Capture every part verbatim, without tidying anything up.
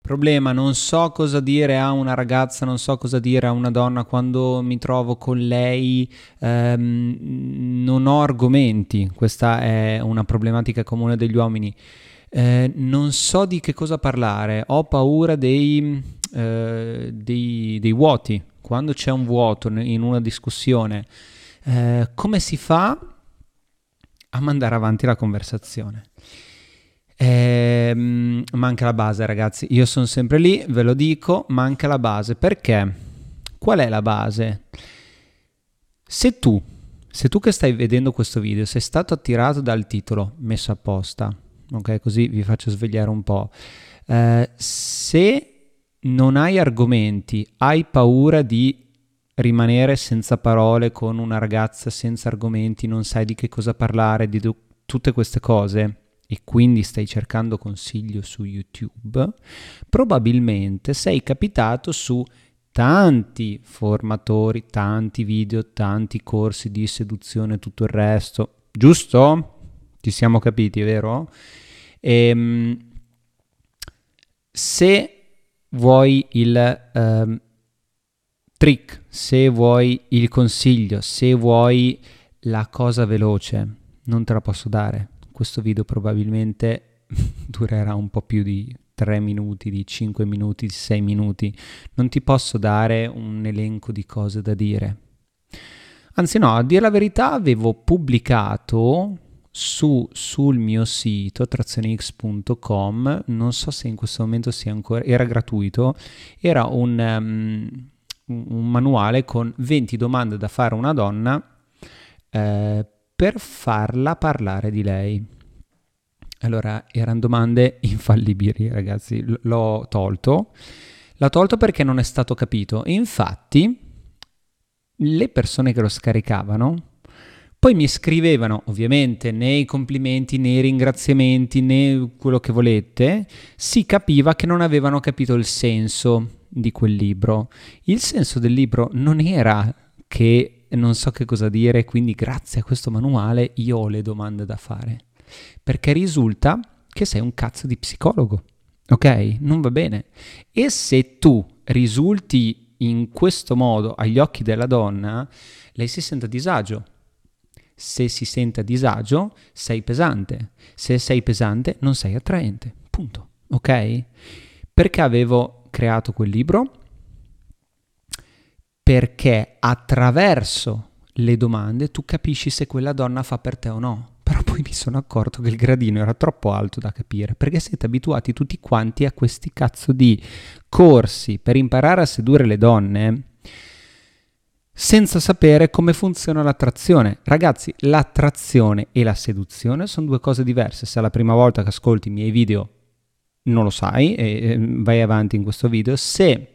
Problema, non so cosa dire a una ragazza, non so cosa dire a una donna quando mi trovo con lei, ehm, non ho argomenti, questa è una problematica comune degli uomini, eh, non so di che cosa parlare, ho paura dei, eh, dei, dei vuoti, quando c'è un vuoto in una discussione, eh, come si fa a mandare avanti la conversazione? Eh, manca la base, ragazzi, io sono sempre lì, ve lo dico, manca la base. Perché? Qual è la base? Se tu, se tu che stai vedendo questo video sei stato attirato dal titolo messo apposta, ok, così vi faccio svegliare un po', eh, se non hai argomenti, hai paura di rimanere senza parole con una ragazza senza argomenti, non sai di che cosa parlare, di do- tutte queste cose, e quindi stai cercando consiglio su YouTube, probabilmente sei capitato su tanti formatori, tanti video, tanti corsi di seduzione e tutto il resto, giusto? Ci siamo capiti, vero? Ehm, se vuoi il ehm, trick, se vuoi il consiglio, se vuoi la cosa veloce, non te la posso dare. Questo video probabilmente durerà un po' più di tre minuti, di cinque minuti, di sei minuti. Non ti posso dare un elenco di cose da dire. Anzi no, a dire la verità avevo pubblicato su sul mio sito attrazione x punto com, non so se in questo momento sia ancora, era gratuito, era un, um, un manuale con venti domande da fare a una donna eh, per farla parlare di lei. Allora, erano domande infallibili, ragazzi. L- l'ho tolto. L'ho tolto perché non è stato capito. Infatti, le persone che lo scaricavano poi mi scrivevano, ovviamente, nei complimenti, nei ringraziamenti, né quello che volete, si capiva che non avevano capito il senso di quel libro. Il senso del libro non era che non so che cosa dire, quindi grazie a questo manuale io ho le domande da fare, perché risulta che sei un cazzo di psicologo, ok? Non va bene. E se tu risulti in questo modo agli occhi della donna, lei si sente a disagio. Se si sente a disagio, sei pesante. Se sei pesante, non sei attraente, punto, ok? Perché avevo creato quel libro? Perché attraverso le domande tu capisci se quella donna fa per te o no. Però poi mi sono accorto che il gradino era troppo alto da capire, perché siete abituati tutti quanti a questi cazzo di corsi per imparare a sedurre le donne senza sapere come funziona l'attrazione. Ragazzi, l'attrazione e la seduzione sono due cose diverse. Se è la prima volta che ascolti i miei video non lo sai, e vai avanti in questo video. Se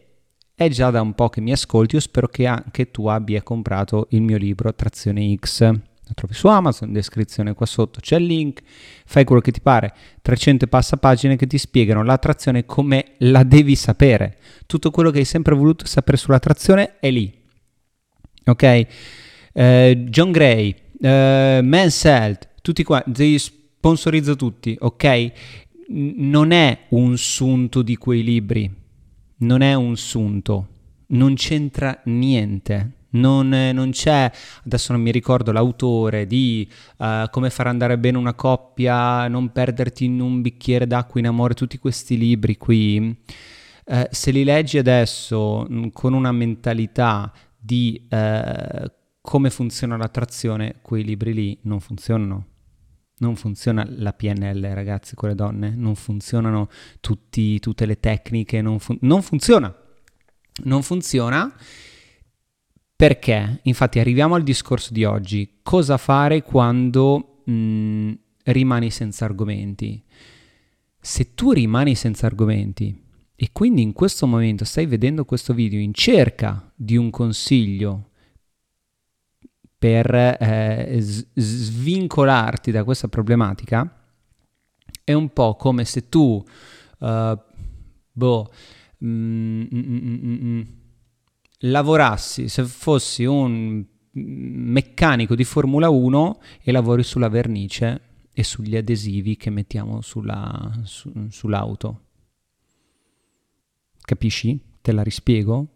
è già da un po' che mi ascolti, io spero che anche tu abbia comprato il mio libro Attrazione X. Lo trovi su Amazon, in descrizione qua sotto c'è il link, fai quello che ti pare, trecento e passa pagine che ti spiegano l'attrazione come la devi sapere. Tutto quello che hai sempre voluto sapere sull'attrazione è lì, ok? Eh, John Gray, eh, Men's Health, tutti qua, li sponsorizzo tutti, ok? Non è un sunto di quei libri. Non è un sunto, non c'entra niente, non, non c'è, adesso non mi ricordo l'autore di uh, come far andare bene una coppia, non perderti in un bicchiere d'acqua in amore, tutti questi libri qui, uh, se li leggi adesso con una mentalità di uh, come funziona l'attrazione, quei libri lì non funzionano. Non funziona la P N L, ragazzi, con le donne, non funzionano tutti, tutte le tecniche, non, fun- non funziona, non funziona perché, infatti arriviamo al discorso di oggi, cosa fare quando mh, rimani senza argomenti? Se tu rimani senza argomenti e quindi in questo momento stai vedendo questo video in cerca di un consiglio per eh, svincolarti da questa problematica, è un po' come se tu uh, boh, mm, mm, mm, mm, lavorassi, se fossi un meccanico di Formula uno e lavori sulla vernice e sugli adesivi che mettiamo sulla, su, sull'auto. Capisci? Te la rispiego?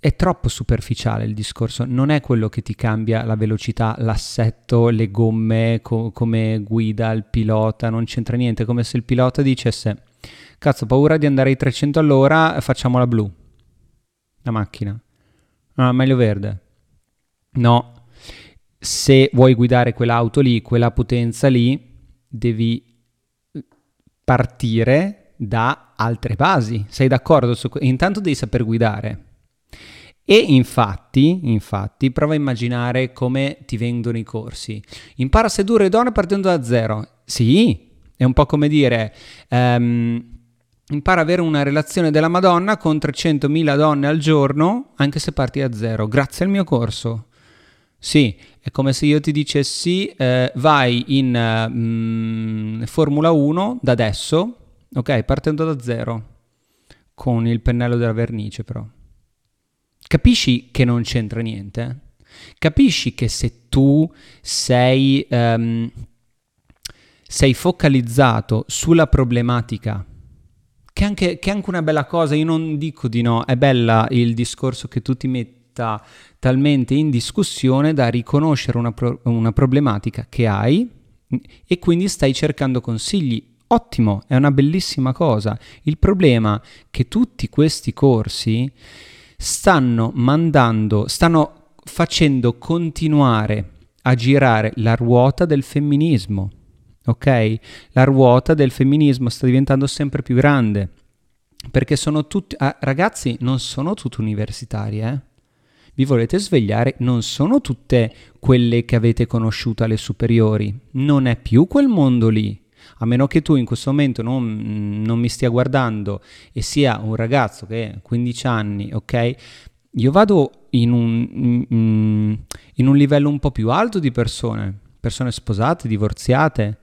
È troppo superficiale il discorso, non è quello che ti cambia la velocità, l'assetto, le gomme, co- come guida il pilota, non c'entra niente. È come se il pilota dicesse: cazzo, ho paura di andare ai trecento all'ora, facciamo la blu, la macchina. Ah, meglio verde. No, se vuoi guidare quell'auto lì, quella potenza lì, devi partire da altre basi. Sei d'accordo? Su... Intanto devi saper guidare. E infatti, infatti, prova a immaginare come ti vendono i corsi. Impara a sedurre le donne partendo da zero. Sì, è un po' come dire, um, impara a avere una relazione della Madonna con trecentomila donne al giorno, anche se parti da zero, grazie al mio corso. Sì, è come se io ti dicessi, eh, vai in uh, mh, Formula uno da adesso, ok, partendo da zero, con il pennello della vernice però. Capisci che non c'entra niente? Capisci che se tu sei, um, sei focalizzato sulla problematica, che è anche, che anche una bella cosa, io non dico di no, è bella il discorso che tu ti metta talmente in discussione da riconoscere una, pro- una problematica che hai e quindi stai cercando consigli. Ottimo, è una bellissima cosa. Il problema è che tutti questi corsi stanno mandando, stanno facendo continuare a girare la ruota del femminismo, ok? La ruota del femminismo sta diventando sempre più grande, perché sono tutti, ah, ragazzi, non sono tutte universitarie, eh? Vi volete svegliare? Non sono tutte quelle che avete conosciuto alle superiori, non è più quel mondo lì. A meno che tu in questo momento non, non mi stia guardando e sia un ragazzo che ha quindici anni, ok? Io vado in un, in un livello un po' più alto di persone, persone sposate, divorziate,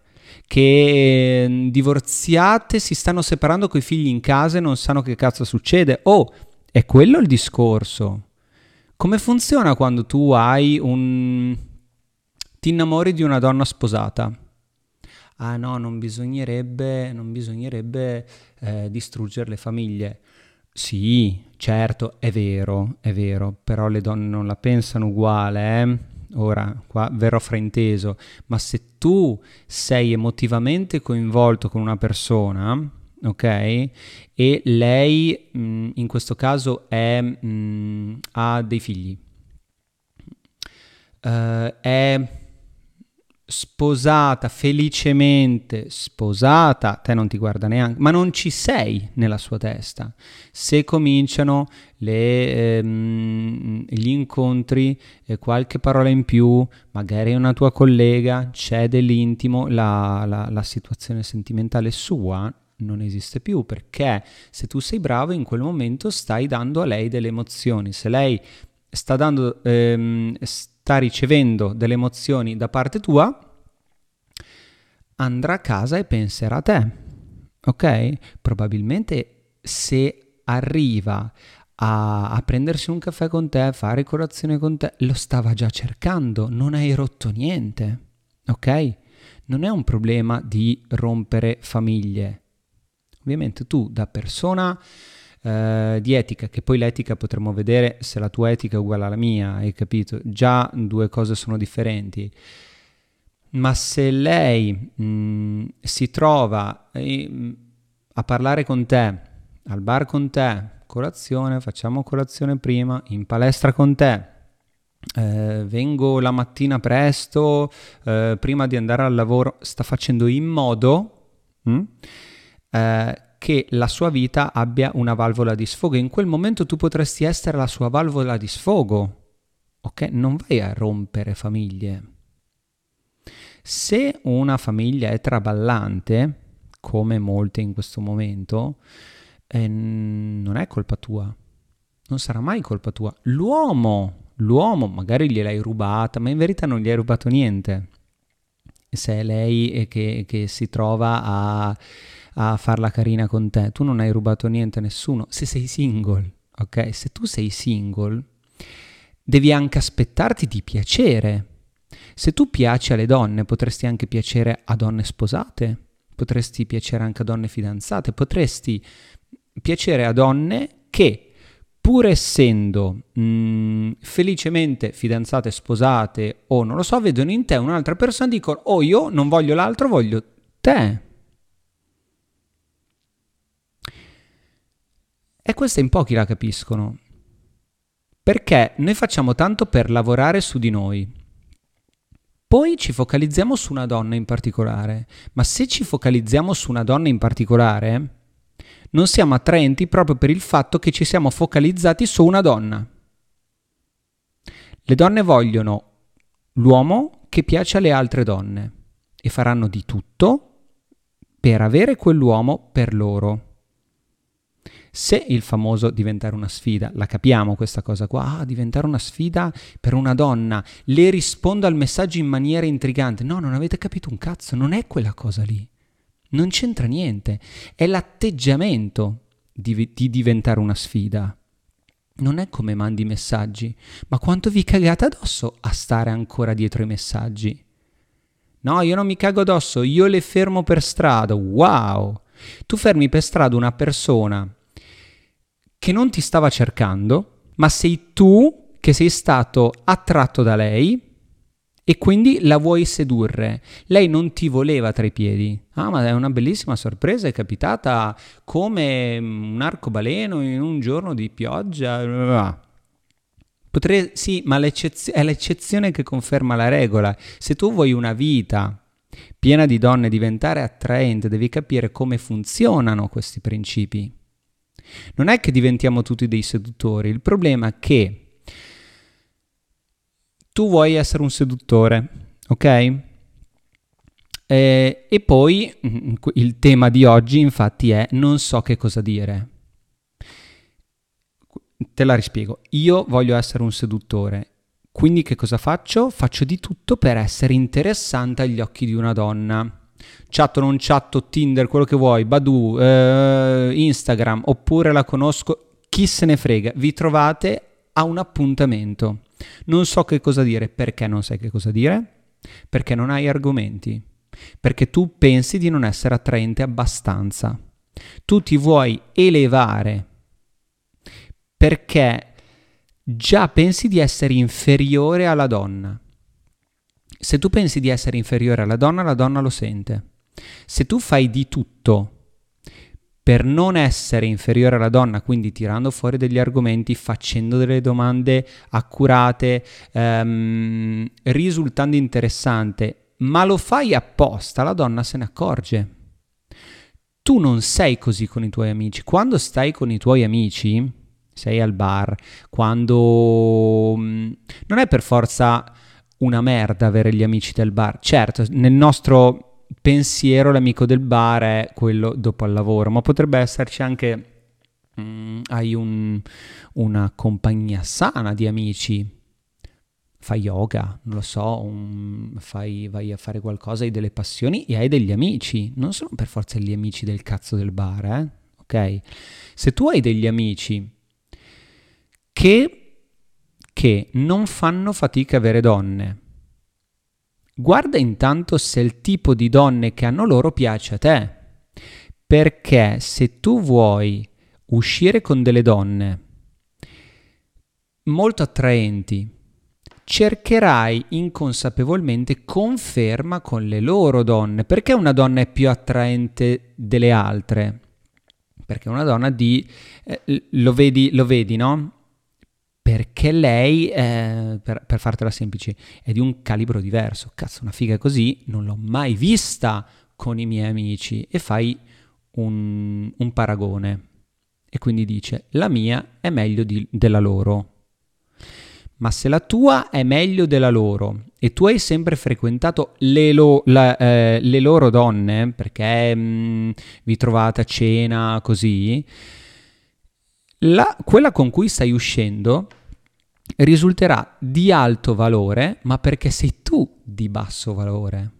che divorziate si stanno separando coi figli in casa e non sanno che cazzo succede. Oh, è quello il discorso. Come funziona quando tu hai un... ti innamori di una donna sposata? Ah no, non bisognerebbe, non bisognerebbe eh, distruggere le famiglie. Sì, certo, è vero, è vero, però le donne non la pensano uguale, eh? Ora, qua verrò frainteso, ma se tu sei emotivamente coinvolto con una persona, ok, e lei mh, in questo caso è, mh, ha dei figli, uh, è... sposata, felicemente sposata, te non ti guarda neanche, ma non ci sei nella sua testa. Se cominciano le, ehm, gli incontri, eh, qualche parola in più, magari una tua collega, c'è dell'intimo, la, la, la situazione sentimentale sua non esiste più, perché se tu sei bravo in quel momento stai dando a lei delle emozioni, se lei sta dando... Ehm, st- sta ricevendo delle emozioni da parte tua, andrà a casa e penserà a te, ok? Probabilmente se arriva a, a prendersi un caffè con te, a fare colazione con te, lo stava già cercando, non hai rotto niente, ok? Non è un problema di rompere famiglie. Ovviamente tu da persona... Uh, di etica, che poi l'etica potremmo vedere se la tua etica è uguale alla mia, hai capito? Già due cose sono differenti, ma se lei mh, si trova eh, a parlare con te, al bar con te, colazione, facciamo colazione prima, in palestra con te, eh, vengo la mattina presto, eh, prima di andare al lavoro, sta facendo in modo mh, eh, che la sua vita abbia una valvola di sfogo. In quel momento tu potresti essere la sua valvola di sfogo, ok? Non vai a rompere famiglie. Se una famiglia è traballante, come molte in questo momento, eh, non è colpa tua, non sarà mai colpa tua. L'uomo, l'uomo magari gliel'hai rubata, ma in verità non gli hai rubato niente. Se è lei che, che si trova a... a farla carina con te, tu non hai rubato niente a nessuno, se sei single, ok? Se tu sei single devi anche aspettarti di piacere. Se tu piaci alle donne, potresti anche piacere a donne sposate, potresti piacere anche a donne fidanzate, potresti piacere a donne che, pur essendo mh, felicemente fidanzate, sposate o non lo so, vedono in te un'altra persona e dicono: oh, io non voglio l'altro, voglio te. E questa in pochi la capiscono, perché noi facciamo tanto per lavorare su di noi, poi ci focalizziamo su una donna in particolare, ma se ci focalizziamo su una donna in particolare non siamo attraenti proprio per il fatto che ci siamo focalizzati su una donna. Le donne vogliono l'uomo che piace alle altre donne e faranno di tutto per avere quell'uomo per loro. Se il famoso diventare una sfida, la capiamo questa cosa qua, ah, diventare una sfida per una donna, le rispondo al messaggio in maniera intrigante, no, non avete capito un cazzo, non è quella cosa lì, non c'entra niente, è l'atteggiamento di, di diventare una sfida, non è come mandi i messaggi, ma quanto vi cagate addosso a stare ancora dietro i messaggi. No, io non mi cago addosso, io le fermo per strada. Wow, tu fermi per strada una persona che non ti stava cercando, ma sei tu che sei stato attratto da lei e quindi la vuoi sedurre. Lei non ti voleva tra i piedi. Ah, ma è una bellissima sorpresa, è capitata come un arcobaleno in un giorno di pioggia. Potrei, sì, ma è l'eccezione che conferma la regola. Se tu vuoi una vita piena di donne, diventare attraente, devi capire come funzionano questi principi. Non è che diventiamo tutti dei seduttori, il problema è che tu vuoi essere un seduttore, ok? E, e poi il tema di oggi infatti è non so che cosa dire. Te la rispiego, io voglio essere un seduttore, quindi che cosa faccio? Faccio di tutto per essere interessante agli occhi di una donna. Chatto, non chatto, Tinder, quello che vuoi, Badoo, eh, Instagram, oppure la conosco, chi se ne frega, vi trovate a un appuntamento. Non so che cosa dire. Perché non sai che cosa dire? Perché non hai argomenti, perché tu pensi di non essere attraente abbastanza, tu ti vuoi elevare perché già pensi di essere inferiore alla donna. Se tu pensi di essere inferiore alla donna, la donna lo sente. Se tu fai di tutto per non essere inferiore alla donna, quindi tirando fuori degli argomenti, facendo delle domande accurate, ehm, risultando interessante, ma lo fai apposta, la donna se ne accorge. Tu non sei così con i tuoi amici. Quando stai con i tuoi amici, sei al bar, quando... non è per forza... una merda avere gli amici del bar. Certo, nel nostro pensiero l'amico del bar è quello dopo al lavoro, ma potrebbe esserci anche mm, hai un, una compagnia sana di amici, fai yoga, non lo so, un, fai, vai a fare qualcosa, hai delle passioni e hai degli amici, non sono per forza gli amici del cazzo del bar, eh? Ok? Se tu hai degli amici che che non fanno fatica a avere donne, guarda intanto se il tipo di donne che hanno loro piace a te, perché se tu vuoi uscire con delle donne molto attraenti, cercherai inconsapevolmente conferma con le loro donne. Perché una donna è più attraente delle altre? Perché una donna di eh, lo vedi, lo vedi, no? Perché lei, eh, per, per fartela semplice, è di un calibro diverso. Cazzo, una figa così non l'ho mai vista con i miei amici. E fai un, un paragone. E quindi dice, la mia è meglio di, della loro. Ma se la tua è meglio della loro e tu hai sempre frequentato le, lo, la, eh, le loro donne, perché mh, vi trovate a cena così... La, quella con cui stai uscendo risulterà di alto valore, ma perché sei tu di basso valore.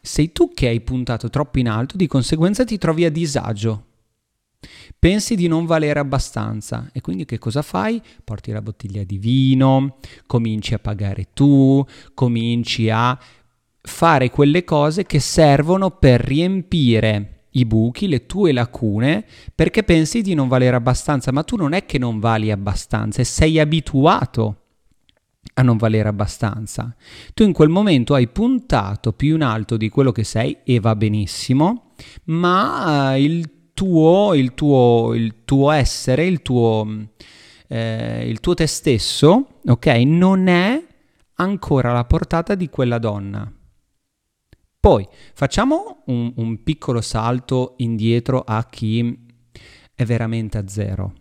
Sei tu che hai puntato troppo in alto, di conseguenza ti trovi a disagio. Pensi di non valere abbastanza e quindi che cosa fai? Porti la bottiglia di vino, cominci a pagare tu, cominci a fare quelle cose che servono per riempire i buchi, le tue lacune, perché pensi di non valere abbastanza, ma tu non è che non vali abbastanza, sei abituato a non valere abbastanza. Tu in quel momento hai puntato più in alto di quello che sei e va benissimo, ma il tuo, il tuo, il tuo essere, il tuo, eh, il tuo te stesso, ok, non è ancora alla portata di quella donna. Poi facciamo un, un piccolo salto indietro a chi è veramente a zero.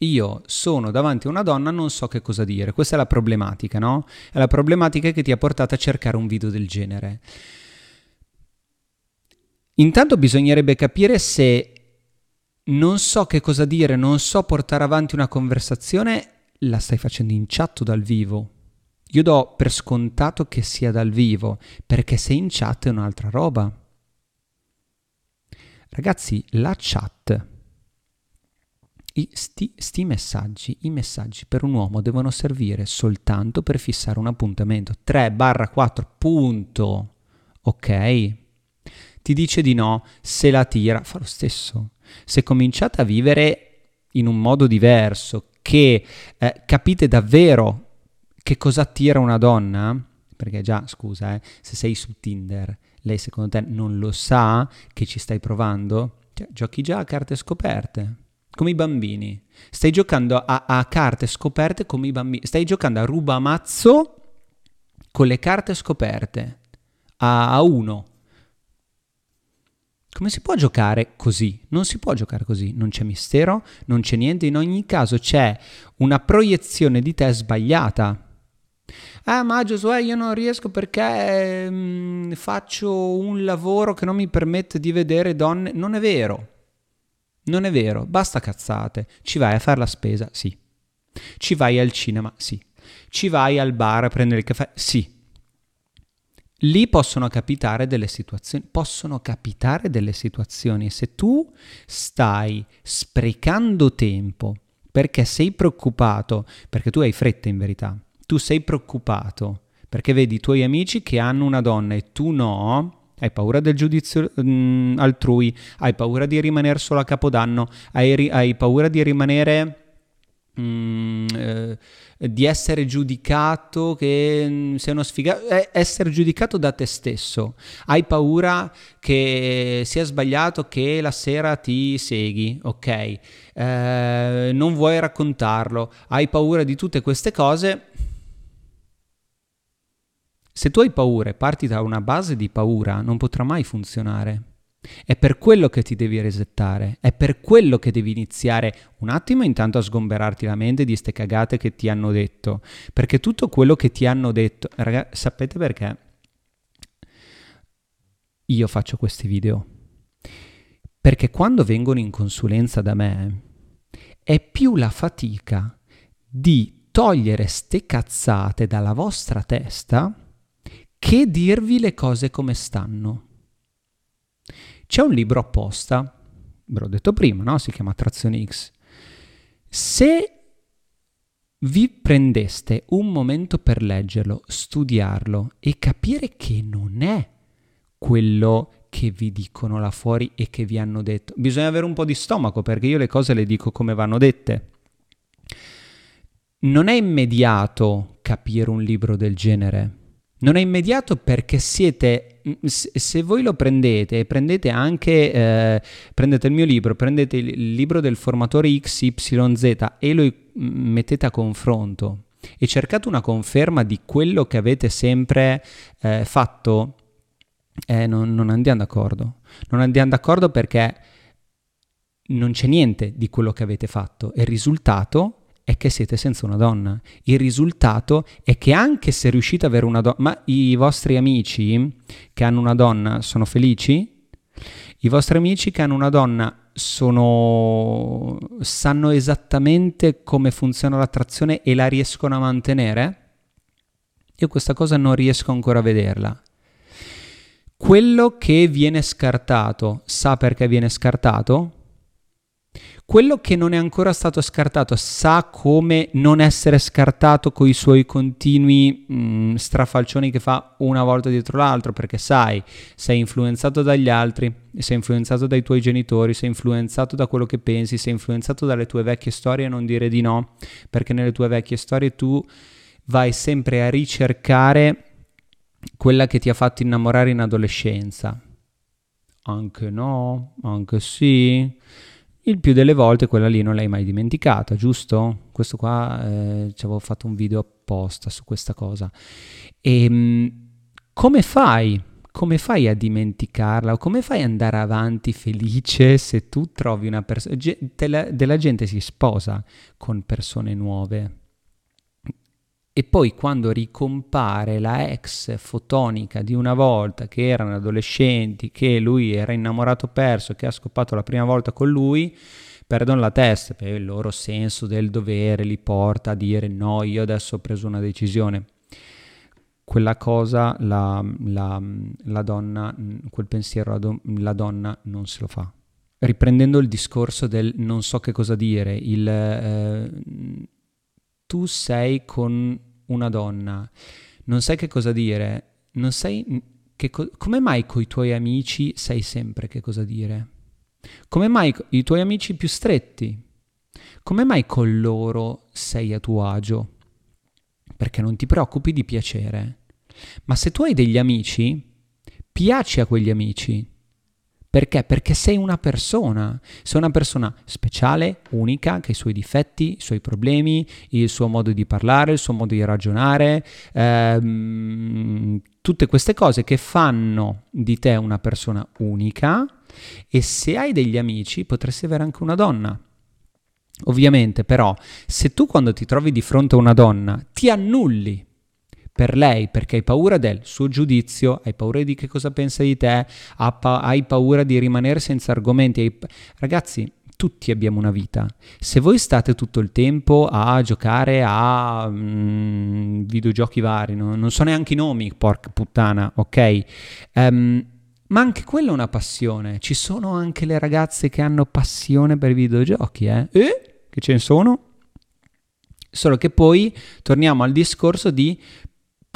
Io sono davanti a una donna, non so che cosa dire. Questa è la problematica, no? È la problematica che ti ha portato a cercare un video del genere. Intanto bisognerebbe capire se non so che cosa dire, non so portare avanti una conversazione, la stai facendo in chat o dal vivo? Io do per scontato che sia dal vivo, perché se in chat è un'altra roba. Ragazzi, la chat, i sti, sti messaggi, i messaggi per un uomo devono servire soltanto per fissare un appuntamento. tre barra quattro, punto. Ok? Ti dice di no, se la tira, fa lo stesso. Se cominciate a vivere in un modo diverso, che eh, capite davvero che cosa attira una donna? Perché già, scusa, eh, se sei su Tinder, lei secondo te non lo sa che ci stai provando? Cioè, giochi già a carte scoperte, come i bambini. Stai giocando a, a carte scoperte come i bambini. Stai giocando a rubamazzo con le carte scoperte, a, a uno. Come si può giocare così? Non si può giocare così, non c'è mistero, non c'è niente. In ogni caso c'è una proiezione di te sbagliata. Ah, ma Giosuè, io non riesco perché mh, faccio un lavoro che non mi permette di vedere donne. Non è vero, non è vero, basta cazzate. Ci vai a fare la spesa? Sì. Ci vai al cinema? Sì. Ci vai al bar a prendere il caffè? Sì. Lì possono capitare delle situazioni, possono capitare delle situazioni. Se tu stai sprecando tempo perché sei preoccupato, perché tu hai fretta in verità, tu sei preoccupato perché vedi i tuoi amici che hanno una donna e tu no, hai paura del giudizio mh, altrui, hai paura di rimanere solo a Capodanno, hai, ri- hai paura di rimanere, mh, eh, di essere giudicato, che mh, sei uno sfigato, eh, essere giudicato da te stesso, hai paura che sia sbagliato che la sera ti seghi, ok, eh, non vuoi raccontarlo, hai paura di tutte queste cose. Se tu hai paure, parti da una base di paura, non potrà mai funzionare. È per quello che ti devi resettare, è per quello che devi iniziare un attimo intanto a sgomberarti la mente di ste cagate che ti hanno detto, perché tutto quello che ti hanno detto, ragazzi, sapete perché io faccio questi video? Perché quando vengono in consulenza da me è più la fatica di togliere ste cazzate dalla vostra testa che dirvi le cose come stanno. C'è un libro apposta, ve l'ho detto prima, no? Si chiama Attrazione X. Se vi prendeste un momento per leggerlo, studiarlo e capire che non è quello che vi dicono là fuori e che vi hanno detto, bisogna avere un po' di stomaco, perché io le cose le dico come vanno dette. Non è immediato capire un libro del genere. Non è immediato perché siete, se voi lo prendete, prendete anche, eh, prendete il mio libro, prendete il libro del formatore X Y Z e lo mettete a confronto e cercate una conferma di quello che avete sempre eh, fatto, eh, non, non andiamo d'accordo. Non andiamo d'accordo perché non c'è niente di quello che avete fatto e il risultato è che siete senza una donna. Il risultato è che anche se riuscite ad avere una donna, ma i vostri amici che hanno una donna sono felici? I vostri amici che hanno una donna sono sanno esattamente come funziona l'attrazione e la riescono a mantenere? Io questa cosa non riesco ancora a vederla. Quello che viene scartato, sa perché viene scartato? Quello che non è ancora stato scartato sa come non essere scartato con i suoi continui mh, strafalcioni che fa una volta dietro l'altro, perché sai, sei influenzato dagli altri, sei influenzato dai tuoi genitori, sei influenzato da quello che pensi, sei influenzato dalle tue vecchie storie a non dire di no, perché nelle tue vecchie storie tu vai sempre a ricercare quella che ti ha fatto innamorare in adolescenza. Anche no, anche sì... Il più delle volte quella lì non l'hai mai dimenticata, giusto? Questo qua, eh, ci avevo fatto un video apposta su questa cosa. E mh, come fai? Come fai a dimenticarla? O come fai ad andare avanti felice se tu trovi una persona... Ge- della, della gente si sposa con persone nuove. E poi quando ricompare la ex fotonica di una volta, che erano adolescenti, che lui era innamorato perso, che ha scopato la prima volta con lui, perdono la testa, perché il loro senso del dovere li porta a dire no, io adesso ho preso una decisione. Quella cosa, la, la, la donna, quel pensiero la, do, la donna non se lo fa. Riprendendo il discorso del non so che cosa dire, il... Eh, tu sei con una donna, non sai che cosa dire, non sai che co- come mai coi tuoi amici sai sempre che cosa dire? Come mai co- i tuoi amici più stretti? Come mai con loro sei a tuo agio? Perché non ti preoccupi di piacere. Ma se tu hai degli amici, piaci a quegli amici. Perché? Perché sei una persona, sei una persona speciale, unica, che ha i suoi difetti, i suoi problemi, il suo modo di parlare, il suo modo di ragionare, ehm, tutte queste cose che fanno di te una persona unica, e se hai degli amici potresti avere anche una donna. Ovviamente però, se tu quando ti trovi di fronte a una donna ti annulli per lei, perché hai paura del suo giudizio, hai paura di che cosa pensa di te, hai paura di rimanere senza argomenti. Ragazzi, tutti abbiamo una vita. Se voi state tutto il tempo a giocare a mm, videogiochi vari, no? Non so neanche i nomi, porca puttana, ok? Um, ma anche quella è una passione. Ci sono anche le ragazze che hanno passione per i videogiochi, eh? Eh? Che ce ne sono? Solo che poi torniamo al discorso di...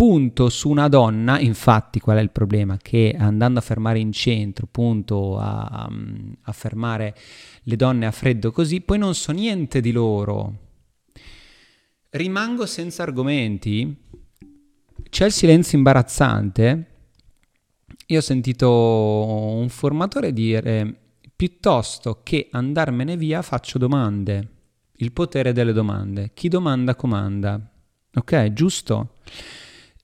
punto su una donna. Infatti qual è il problema? Che andando a fermare in centro, punto a, a, a fermare le donne a freddo così, poi non so niente di loro, rimango senza argomenti, c'è il silenzio imbarazzante. Io ho sentito un formatore dire: piuttosto che andarmene via faccio domande. Il potere delle domande, chi domanda comanda, ok? Giusto?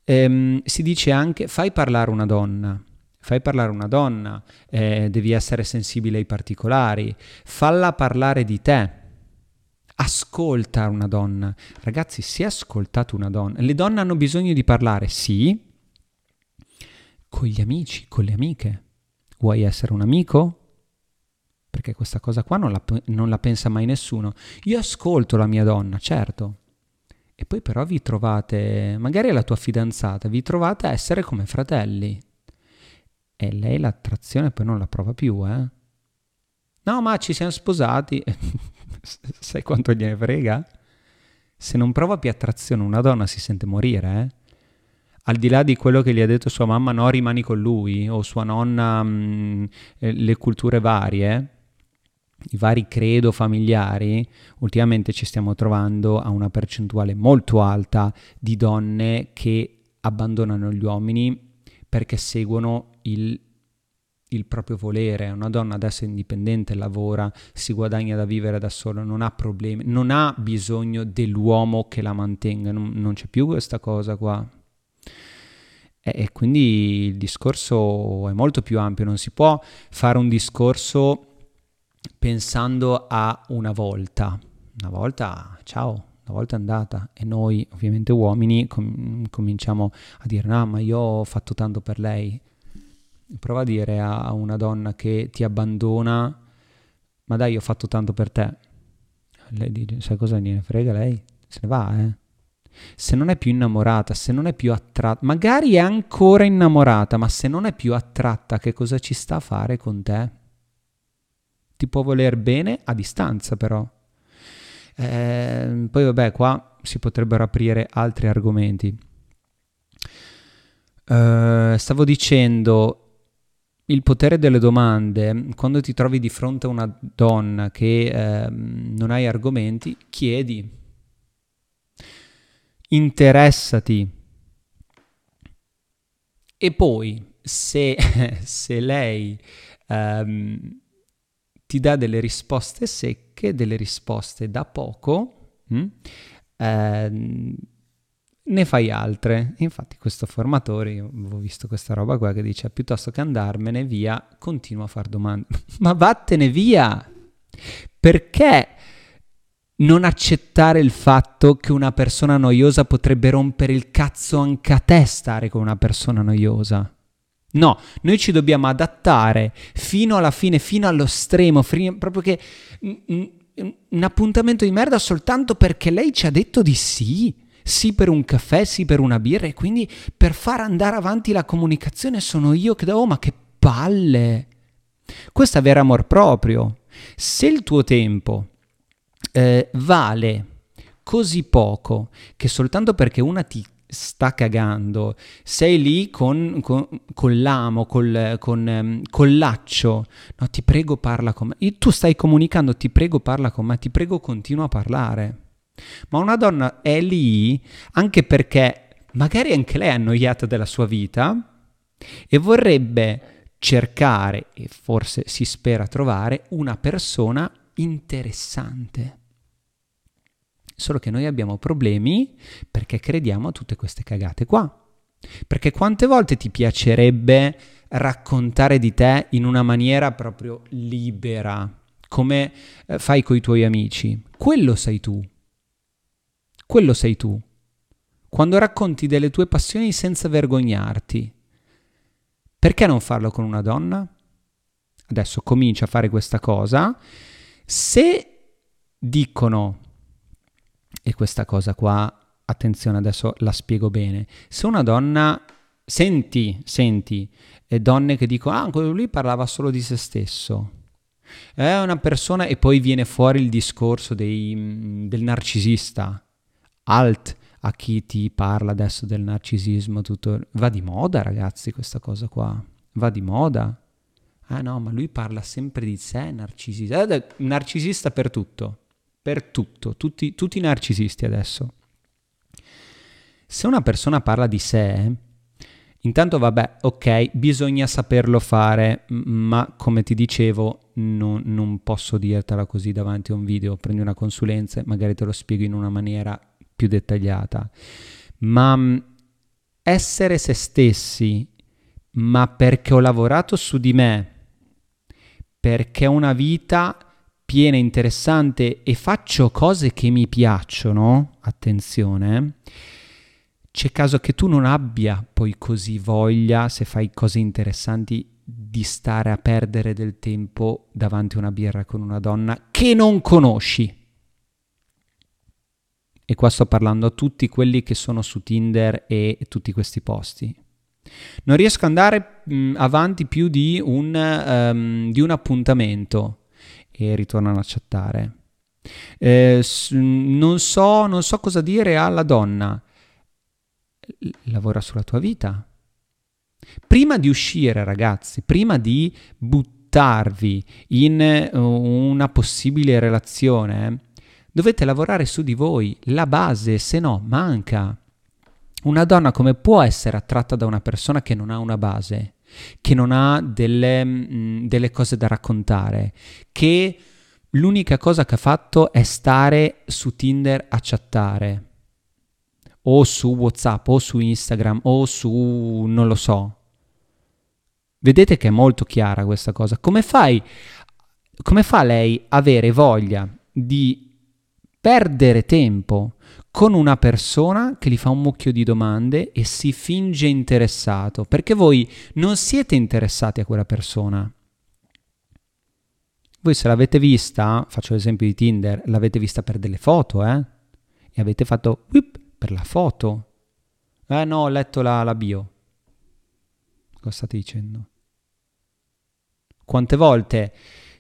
Um, si dice anche fai parlare una donna, fai parlare una donna, eh, devi essere sensibile ai particolari, falla parlare di te, ascolta una donna. Ragazzi, se ascoltate una donna, le donne hanno bisogno di parlare, sì, con gli amici, con le amiche. Vuoi essere un amico? Perché questa cosa qua non la, non la pensa mai nessuno. Io ascolto la mia donna, certo. E poi però vi trovate, magari la tua fidanzata, vi trovate a essere come fratelli. E lei l'attrazione poi non la prova più, eh? No, ma ci siamo sposati. Sai quanto gliene frega? Se non prova più attrazione, una donna si sente morire, eh? Al di là di quello che gli ha detto sua mamma, no, rimani con lui, o sua nonna, mh, le culture varie... i vari credo familiari, ultimamente ci stiamo trovando a una percentuale molto alta di donne che abbandonano gli uomini perché seguono il, il proprio volere. Una donna adesso è indipendente, lavora, si guadagna da vivere da sola, non ha problemi, non ha bisogno dell'uomo che la mantenga, non, non c'è più questa cosa qua. E, e quindi il discorso è molto più ampio, non si può fare un discorso... pensando a una volta, una volta ciao, una volta è andata, e noi ovviamente uomini com- cominciamo a dire no, ma io ho fatto tanto per lei. Prova a dire a una donna che ti abbandona: ma dai, io ho fatto tanto per te. Lei dice: sai cosa, gliene frega, lei se ne va, eh. Se non è più innamorata, se non è più attratta, magari è ancora innamorata, ma se non è più attratta, che cosa ci sta a fare con te? ti può voler bene a distanza però. Eh, poi vabbè, qua si potrebbero aprire altri argomenti. Eh, stavo dicendo il potere delle domande. Quando ti trovi di fronte a una donna che eh, non hai argomenti, chiedi, interessati, e poi se, se lei ehm, ti dà delle risposte secche, delle risposte da poco, mh, ehm, ne fai altre. Infatti questo formatore, io ho visto questa roba qua che dice: piuttosto che andarmene via continuo a far domande. Ma vattene via! Perché non accettare il fatto che una persona noiosa potrebbe rompere il cazzo anche a te stare con una persona noiosa? No, noi ci dobbiamo adattare fino alla fine, fino allo stremo, fino, proprio che un appuntamento di merda soltanto perché lei ci ha detto di sì. Sì per un caffè, sì per una birra, e quindi per far andare avanti la comunicazione sono io che devo, oh, ma che palle! Questo è vero amor proprio. Se il tuo tempo eh, vale così poco che soltanto perché una ti sta cagando sei lì con, con, con l'amo, col, con, con l'accio, no, ti prego parla con me, tu stai comunicando, ti prego parla con me, ti prego continua a parlare. Ma una donna è lì anche perché magari anche lei è annoiata della sua vita e vorrebbe cercare, e forse si spera trovare, una persona interessante. Solo che noi abbiamo problemi perché crediamo a tutte queste cagate qua. Perché quante volte ti piacerebbe raccontare di te in una maniera proprio libera, come fai coi tuoi amici? Quello sei tu. Quello sei tu, quando racconti delle tue passioni senza vergognarti. Perché non farlo con una donna? Adesso comincia a fare questa cosa. Se dicono, e questa cosa qua, attenzione, adesso la spiego bene, se una donna, senti, senti, e donne che dicono, ah, quello lì parlava solo di se stesso, è una persona, e poi viene fuori il discorso dei, del narcisista. Alt a chi ti parla adesso del narcisismo, tutto va di moda, ragazzi, questa cosa qua va di moda. Ah no, ma lui parla sempre di sé, narcisista, eh, narcisista per tutto, per tutto, tutti tutti i narcisisti adesso. Se una persona parla di sé, intanto vabbè, ok, bisogna saperlo fare, ma come ti dicevo non, non posso dirtela così davanti a un video, prendi una consulenza e magari te lo spiego in una maniera più dettagliata. Ma essere se stessi, ma perché ho lavorato su di me, perché ho una vita piena, interessante e faccio cose che mi piacciono, attenzione, c'è caso che tu non abbia poi così voglia, se fai cose interessanti, di stare a perdere del tempo davanti a una birra con una donna che non conosci. E qua sto parlando a tutti quelli che sono su Tinder e tutti questi posti. Non riesco ad andare mh, avanti più di un, um, di un appuntamento, e ritornano a chattare. Eh, s- non so, non so cosa dire alla donna. L- lavora sulla tua vita. Prima di uscire, ragazzi, prima di buttarvi in uh, una possibile relazione, dovete lavorare su di voi, la base, se no manca. Una donna come può essere attratta da una persona che non ha una base, che non ha delle, mh, delle cose da raccontare, che l'unica cosa che ha fatto è stare su Tinder a chattare, o su WhatsApp, o su Instagram, o su non lo so. Vedete che è molto chiara questa cosa. Come fai, come fa lei avere voglia di perdere tempo con una persona che gli fa un mucchio di domande e si finge interessato, perché voi non siete interessati a quella persona. Voi se l'avete vista, faccio l'esempio di Tinder, l'avete vista per delle foto, eh? E avete fatto whip per la foto. Eh no, ho letto la, la bio. Cosa state dicendo? Quante volte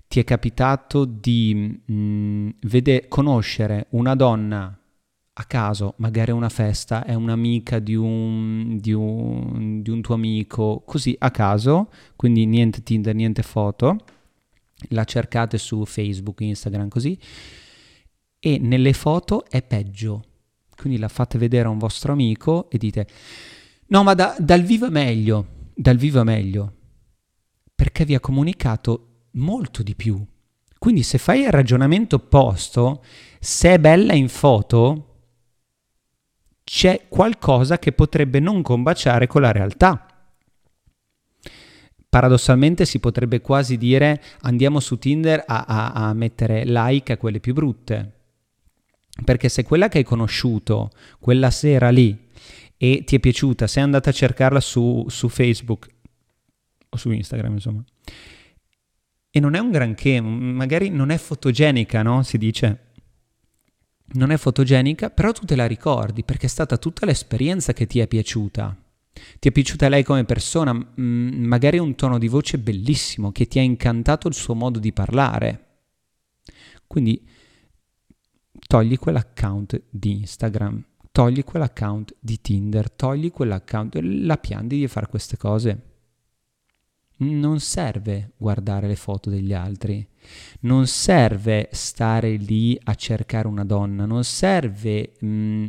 ti è capitato di mh, vede, conoscere una donna a caso, magari a una festa, è un'amica di un, di un, di un tuo amico, così a caso, quindi niente Tinder, niente foto, la cercate su Facebook, Instagram, così, e nelle foto è peggio, quindi la fate vedere a un vostro amico e dite no ma da, dal vivo è meglio, dal vivo è meglio, perché vi ha comunicato molto di più. Quindi se fai il ragionamento opposto, se è bella in foto, c'è qualcosa che potrebbe non combaciare con la realtà. Paradossalmente si potrebbe quasi dire andiamo su Tinder a, a, a mettere like a quelle più brutte, perché se quella che hai conosciuto quella sera lì e ti è piaciuta, sei andata a cercarla su, su Facebook o su Instagram, insomma, e non è un granché, magari non è fotogenica, no? Si dice non è fotogenica, però tu te la ricordi perché è stata tutta l'esperienza che ti è piaciuta. Ti è piaciuta lei come persona, mh, magari un tono di voce bellissimo, che ti ha incantato il suo modo di parlare. Quindi togli quell'account di Instagram, togli quell'account di Tinder, togli quell'account, la pianti di fare queste cose. Non serve guardare le foto degli altri, non serve stare lì a cercare una donna, non serve mh,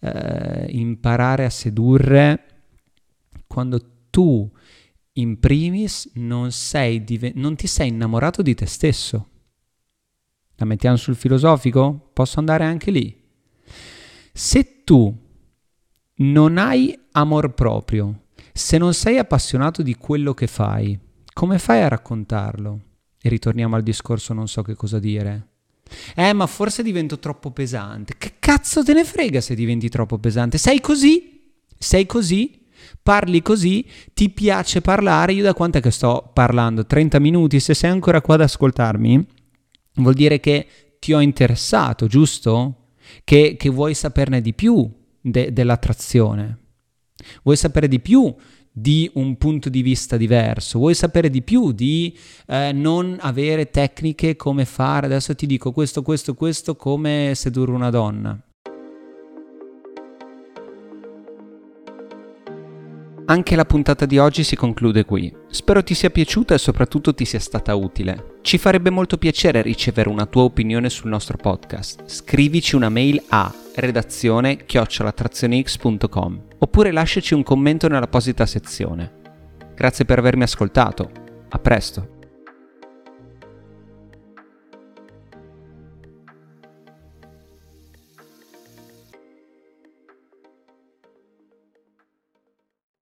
eh, imparare a sedurre quando tu in primis non, sei diven- non ti sei innamorato di te stesso. La mettiamo sul filosofico? Posso andare anche lì. Se tu non hai amor proprio, se non sei appassionato di quello che fai, come fai a raccontarlo? E ritorniamo al discorso non so che cosa dire. Eh, ma forse divento troppo pesante. Che cazzo te ne frega se diventi troppo pesante? Sei così? Sei così? Parli così? Ti piace parlare? Io da quant'è che sto parlando? trenta minuti? Se sei ancora qua ad ascoltarmi, vuol dire che ti ho interessato, giusto? Che, che vuoi saperne di più de, dell'attrazione. Vuoi sapere di più di un punto di vista diverso? Vuoi sapere di più di eh, non avere tecniche come fare? Adesso ti dico questo, questo, questo, come sedurre una donna. Anche la puntata di oggi si conclude qui. Spero ti sia piaciuta e soprattutto ti sia stata utile. Ci farebbe molto piacere ricevere una tua opinione sul nostro podcast. Scrivici una mail a redazione chiocciola attrazionex punto com oppure lasciaci un commento nell'apposita sezione. Grazie per avermi ascoltato. A presto.